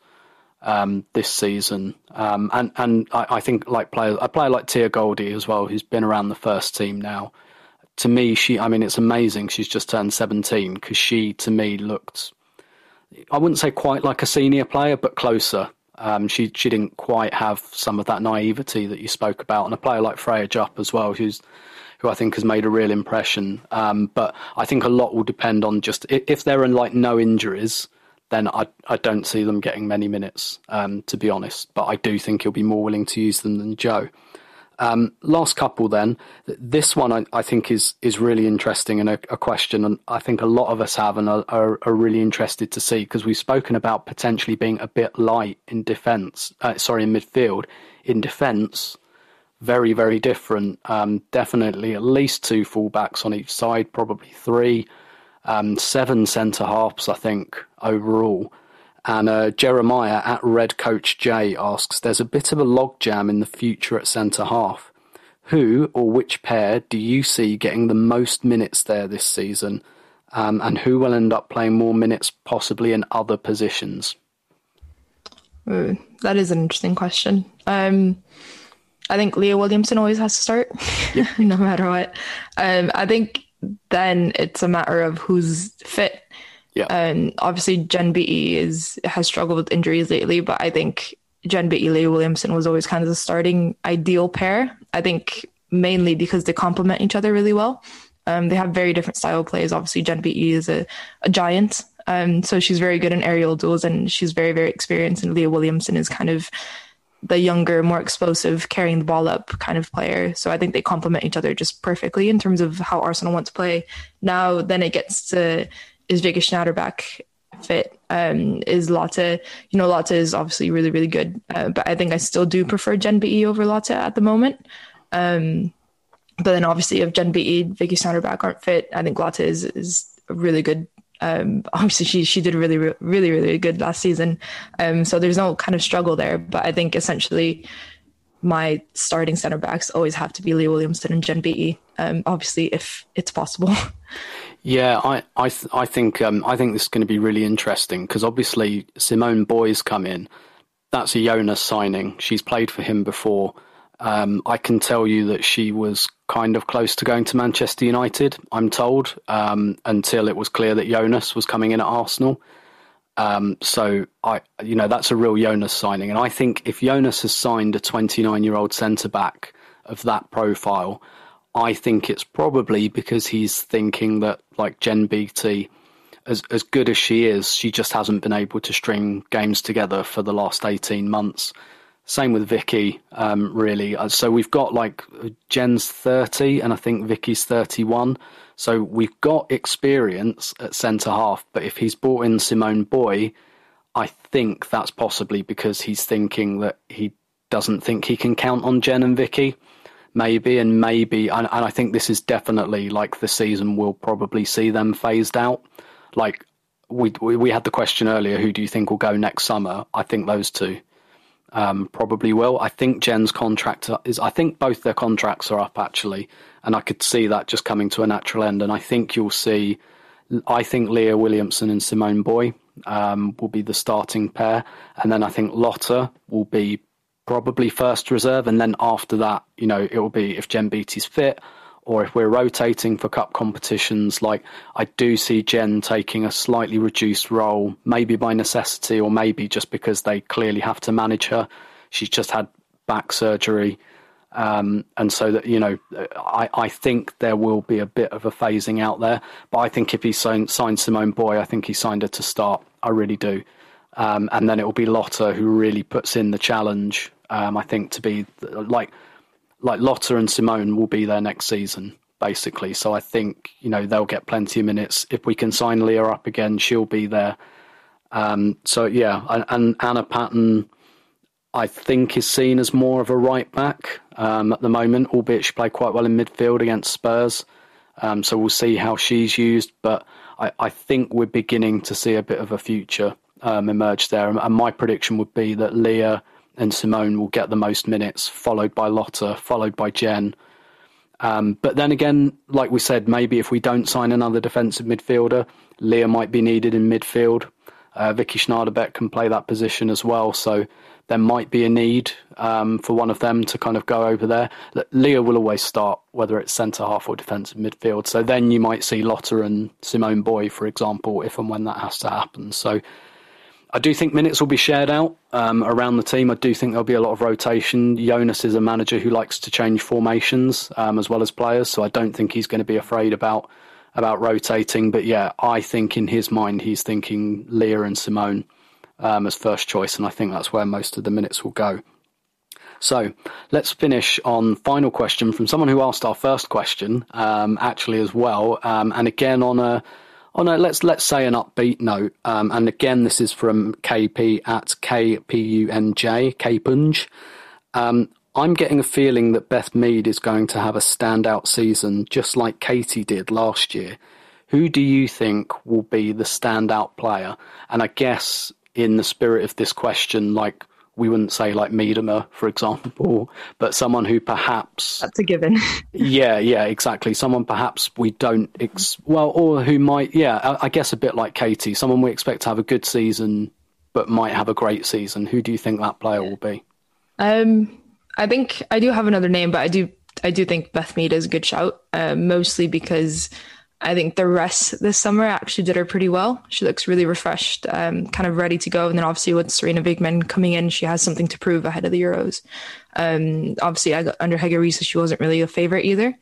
Um, this season, um, and and I, I think like players, a player like Tia Goldie as well, who's been around the first team now. To me, she, I mean, it's amazing. She's just turned seventeen, because she, to me, looked, I wouldn't say quite like a senior player, but closer. Um, she she didn't quite have some of that naivety that you spoke about, and a player like Freya Jupp as well, who's who I think has made a real impression. Um, but I think a lot will depend on just if there are like no injuries, then I I don't see them getting many minutes, um, to be honest. But I do think he'll be more willing to use them than Joe. Um, last couple then. This one I, I think is is really interesting, and a, a question and I think a lot of us have and are, are, are really interested to see, because we've spoken about potentially being a bit light in defence, uh, sorry, in midfield. In defence, very, very different. Um, definitely at least two fullbacks on each side, probably three. Um, seven centre-halves, I think, overall. And uh, Jeremiah at Red Coach J asks, there's a bit of a logjam in the future at centre-half. Who or which pair do you see getting the most minutes there this season? Um, and who will end up playing more minutes possibly in other positions? Ooh, that is an interesting question. Um I think Leah Williamson always has to start, yep. No matter what. Um, I think... then it's a matter of who's fit. Yeah. And um, obviously Jen Beattie is has struggled with injuries lately, but I think Jen Beattie, Leah Williamson was always kind of the starting ideal pair. I think mainly because they complement each other really well. Um, they have very different style plays. Obviously Jen Beattie is a, a giant. Um, so she's very good in aerial duels and she's very, very experienced. And Leah Williamson is kind of the younger, more explosive, carrying the ball up kind of player. So I think they complement each other just perfectly in terms of how Arsenal want to play. Now then it gets to, is Vicky Schnaderbeck fit? Um, is Lotte, you know, Lotte is obviously really, really good. Uh, but I think I still do prefer Jen Beattie over Lotte at the moment. Um, but then obviously if Jen Beattie, Vicky Schnaderbeck aren't fit, I think Lotte is, is a really good Um, obviously she she did really, really, really good last season. Um, so there's no kind of struggle there. But I think essentially my starting centre backs always have to be Leah Williamson and Jen Beattie. Um, obviously if it's possible. Yeah, I I, th- I think um, I think this is going to be really interesting, because obviously Simone Boye's come in. That's a Jonas signing. She's played for him before. Um, I can tell you that she was kind of close to going to Manchester United, I'm told, um, until it was clear that Jonas was coming in at Arsenal. Um, so, I, you know, that's a real Jonas signing. And I think if Jonas has signed a twenty-nine-year-old centre-back of that profile, I think it's probably because he's thinking that, like, Jen Beattie, as, as good as she is, she just hasn't been able to string games together for the last eighteen months. Same with Vicky, um, really. So we've got like Jen's thirty and I think Vicky's thirty-one. So we've got experience at centre-half, but if he's brought in Simone Boye, I think that's possibly because he's thinking that he doesn't think he can count on Jen and Vicky, maybe, and maybe, and, and I think this is definitely like the season we'll probably see them phased out. Like we, we, we had the question earlier, who do you think will go next summer? I think those two. Um, probably will. I think Jen's contract is, I think both their contracts are up actually, and I could see that just coming to a natural end. And I think you'll see, I think Leah Williamson and Simone Boye um, will be the starting pair, and then I think Lotte will be probably first reserve, and then after that, you know, it will be if Jen Beattie's fit or if we're rotating for cup competitions. Like I do see Jen taking a slightly reduced role, maybe by necessity or maybe just because they clearly have to manage her. She's just had back surgery. Um, and so that, you know, I, I think there will be a bit of a phasing out there, but I think if he signed, signed Simone Boye, I think he signed her to start. I really do. Um, and then it will be Lotte who really puts in the challenge. Um, I think to be like, Like Lotte and Simone will be there next season, basically. So I think, you know, they'll get plenty of minutes. If we can sign Leah up again, she'll be there. Um, so, yeah, and, and Anna Patton, I think, is seen as more of a right back um, at the moment, albeit she played quite well in midfield against Spurs. Um, so we'll see how she's used. But I, I think we're beginning to see a bit of a future um, emerge there. And, and my prediction would be that Leah and Simone will get the most minutes, followed by Lotte, followed by Jen. Um, but then again, like we said, maybe if we don't sign another defensive midfielder, Leah might be needed in midfield. Uh, Vicky Schnaderbeck can play that position as well. So there might be a need um, for one of them to kind of go over there. Leah will always start, whether it's centre-half or defensive midfield. So then you might see Lotte and Simone Boye, for example, if and when that has to happen. So I do think minutes will be shared out um, around the team. I do think there'll be a lot of rotation. Jonas is a manager who likes to change formations um, as well as players, so I don't think he's going to be afraid about about rotating. But yeah, I think in his mind he's thinking Leah and Simone um, as first choice, and I think that's where most of the minutes will go. So let's finish on final question from someone who asked our first question um, actually as well, um, and again on a Oh no, let's let's say an upbeat note. Um, and again, this is from K P at K P U N J, Kpunj. Um, I'm getting a feeling that Beth Mead is going to have a standout season, just like Katie did last year. Who do you think will be the standout player? And I guess in the spirit of this question, like we wouldn't say like Miedema, for example, but someone who perhaps... That's a given. yeah, yeah, exactly. Someone perhaps we don't... Ex- well, or who might... Yeah, I, I guess a bit like Katie, someone we expect to have a good season, but might have a great season. Who do you think that player will be? Um, I think I do have another name, but I do I do think Beth Mead is a good shout, uh, mostly because I think the rest this summer actually did her pretty well. She looks really refreshed, um, kind of ready to go. And then obviously with Serena Wiegmann coming in, she has something to prove ahead of the Euros. Um, obviously under Hegerisa, she wasn't really a favourite either,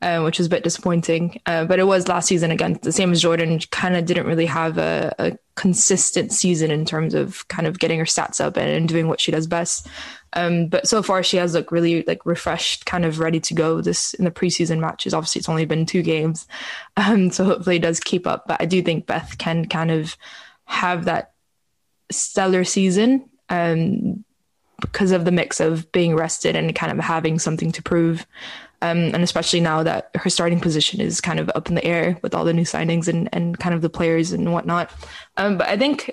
uh, which is a bit disappointing. Uh, but it was last season again, the same as Jordan, kind of didn't really have a, a consistent season in terms of kind of getting her stats up and, and doing what she does best. Um, but so far she has looked really like refreshed, kind of ready to go this in the preseason matches. Obviously it's only been two games. Um, so hopefully it does keep up, but I do think Beth can kind of have that stellar season, um, because of the mix of being rested and kind of having something to prove. Um, and especially now that her starting position is kind of up in the air with all the new signings and, and kind of the players and whatnot. Um, but I think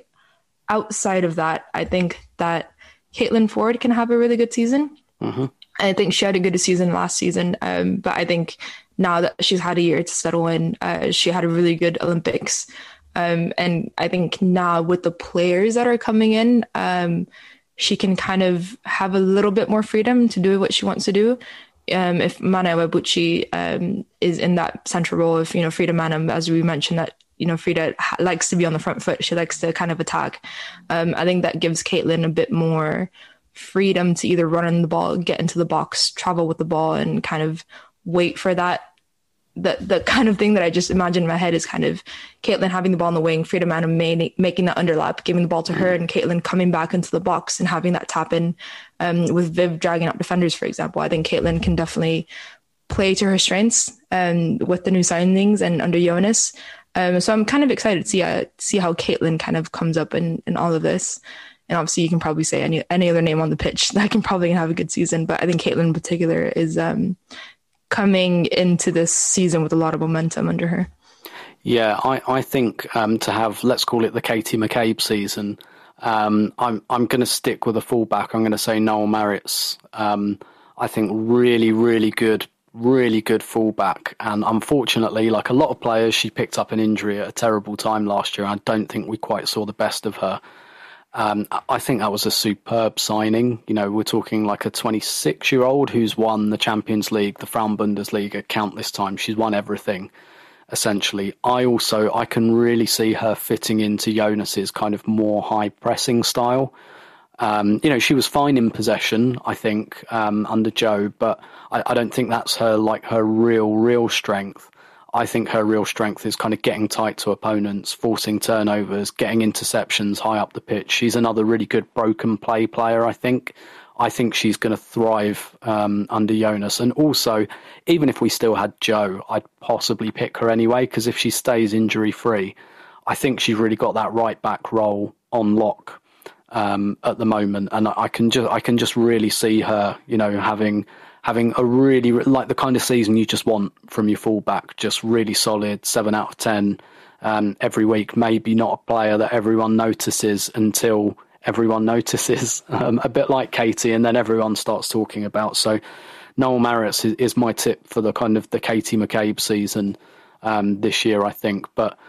outside of that, I think that Caitlin Ford can have a really good season. Mm-hmm. I think she had a good season last season, um, but I think now that she's had a year to settle in, uh, she had a really good Olympics. Um, and I think now with the players that are coming in, um, she can kind of have a little bit more freedom to do what she wants to do. Um, if Mana Iwabuchi um is in that central role, if, you know, Frida Maanum, as we mentioned, that, you know, Frida ha- likes to be on the front foot. She likes to kind of attack. Um, I think that gives Caitlin a bit more freedom to either run in the ball, get into the box, travel with the ball, and kind of wait for that the, the kind of thing that I just imagine in my head is kind of Caitlin having the ball on the wing, Frida Maanum main, making that underlap, giving the ball to her, and Caitlin coming back into the box and having that tap in um, with Viv dragging up defenders, for example. I think Caitlin can definitely play to her strengths um, with the new signings and under Jonas. Um, so I'm kind of excited to see, uh, see how Caitlin kind of comes up in, in all of this. And obviously you can probably say any any other name on the pitch that can probably have a good season. But I think Caitlin in particular is um, coming into this season with a lot of momentum under her. Yeah, I, I think um, to have, let's call it the Katie McCabe season, um, I'm I'm going to stick with a fullback. I'm going to say Noelle Maritz. Um, I think really, really good really good fullback, and unfortunately, like a lot of players, she picked up an injury at a terrible time last year. I don't think we quite saw the best of her. um, I think that was a superb signing. You know, we're talking like a twenty-six year old who's won the Champions League, the Frauen Bundesliga countless times. She's won everything essentially. I also I can really see her fitting into Jonas's kind of more high pressing style. Um, you know, she was fine in possession, I think, um, under Joe, but I, I don't think that's her, like her real, real strength. I think her real strength is kind of getting tight to opponents, forcing turnovers, getting interceptions high up the pitch. She's another really good broken play player, I think. I think she's going to thrive um, under Jonas. And also, even if we still had Joe, I'd possibly pick her anyway, because if she stays injury-free, I think she's really got that right-back role on lock. Um, at the moment, and I can just I can just really see her, you know, having having a really like the kind of season you just want from your fullback, just really solid, seven out of ten um, every week. Maybe not a player that everyone notices until everyone notices, um, a bit like Katie, and then everyone starts talking about. So, Noelle Maritz is, is my tip for the kind of the Katie McCabe season um, this year, I think, but.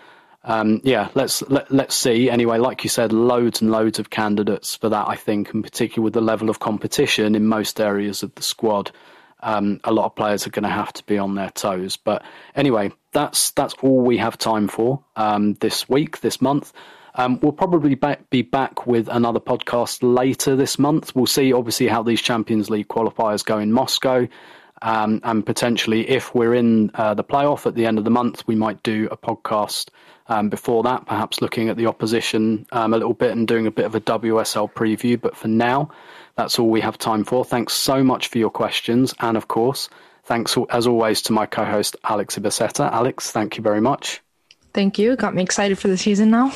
Um, yeah, let's let, let's see. Anyway, like you said, loads and loads of candidates for that, I think, and particularly with the level of competition in most areas of the squad, um, a lot of players are going to have to be on their toes. But anyway, that's that's all we have time for um, this week, this month. Um, we'll probably be back with another podcast later this month. We'll see, obviously, how these Champions League qualifiers go in Moscow. Um, and potentially, if we're in uh, the playoff at the end of the month, we might do a podcast um, before that, perhaps looking at the opposition um, a little bit and doing a bit of a W S L preview. But for now, that's all we have time for. Thanks so much for your questions. And of course, thanks as always to my co-host, Alex Ibaceta. Alex, thank you very much. Thank you. Got me excited for the season now.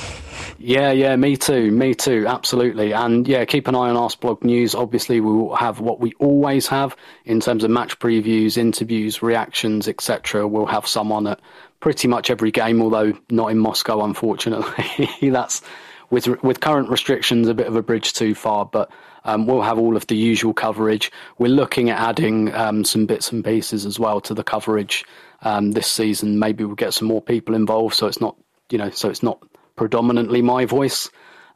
Yeah, yeah, me too. Me too. Absolutely. And yeah, keep an eye on Ask Blog News. Obviously, we will have what we always have in terms of match previews, interviews, reactions, et cetera. We'll have someone at pretty much every game, although not in Moscow, unfortunately. That's with with current restrictions, a bit of a bridge too far, but um, we'll have all of the usual coverage. We're looking at adding um, some bits and pieces as well to the coverage. Um, this season, maybe we'll get some more people involved, so it's not, you know, so it's not predominantly my voice.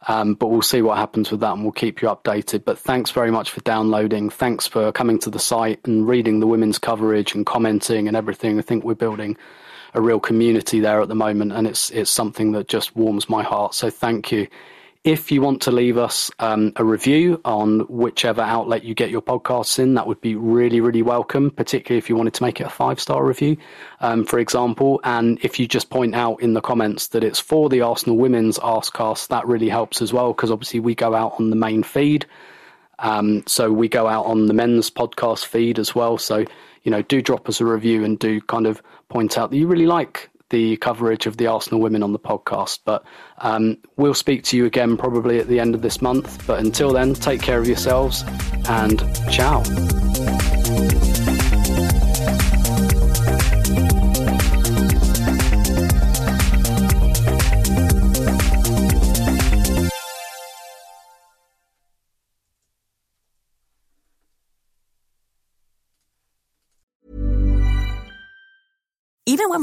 Um, but we'll see what happens with that, and we'll keep you updated. But thanks very much for downloading. Thanks for coming to the site and reading the women's coverage and commenting and everything. I think we're building a real community there at the moment, and it's it's something that just warms my heart. So thank you. If you want to leave us um, a review on whichever outlet you get your podcasts in, that would be really, really welcome, particularly if you wanted to make it a five-star review, um, for example. And if you just point out in the comments that it's for the Arsenal Women's Askcast, that really helps as well, because obviously we go out on the main feed. Um, so we go out on the men's podcast feed as well. So, you know, do drop us a review and do kind of point out that you really like the coverage of the Arsenal women on the podcast. But um, we'll speak to you again probably at the end of this month. But until then, take care of yourselves and ciao. Even when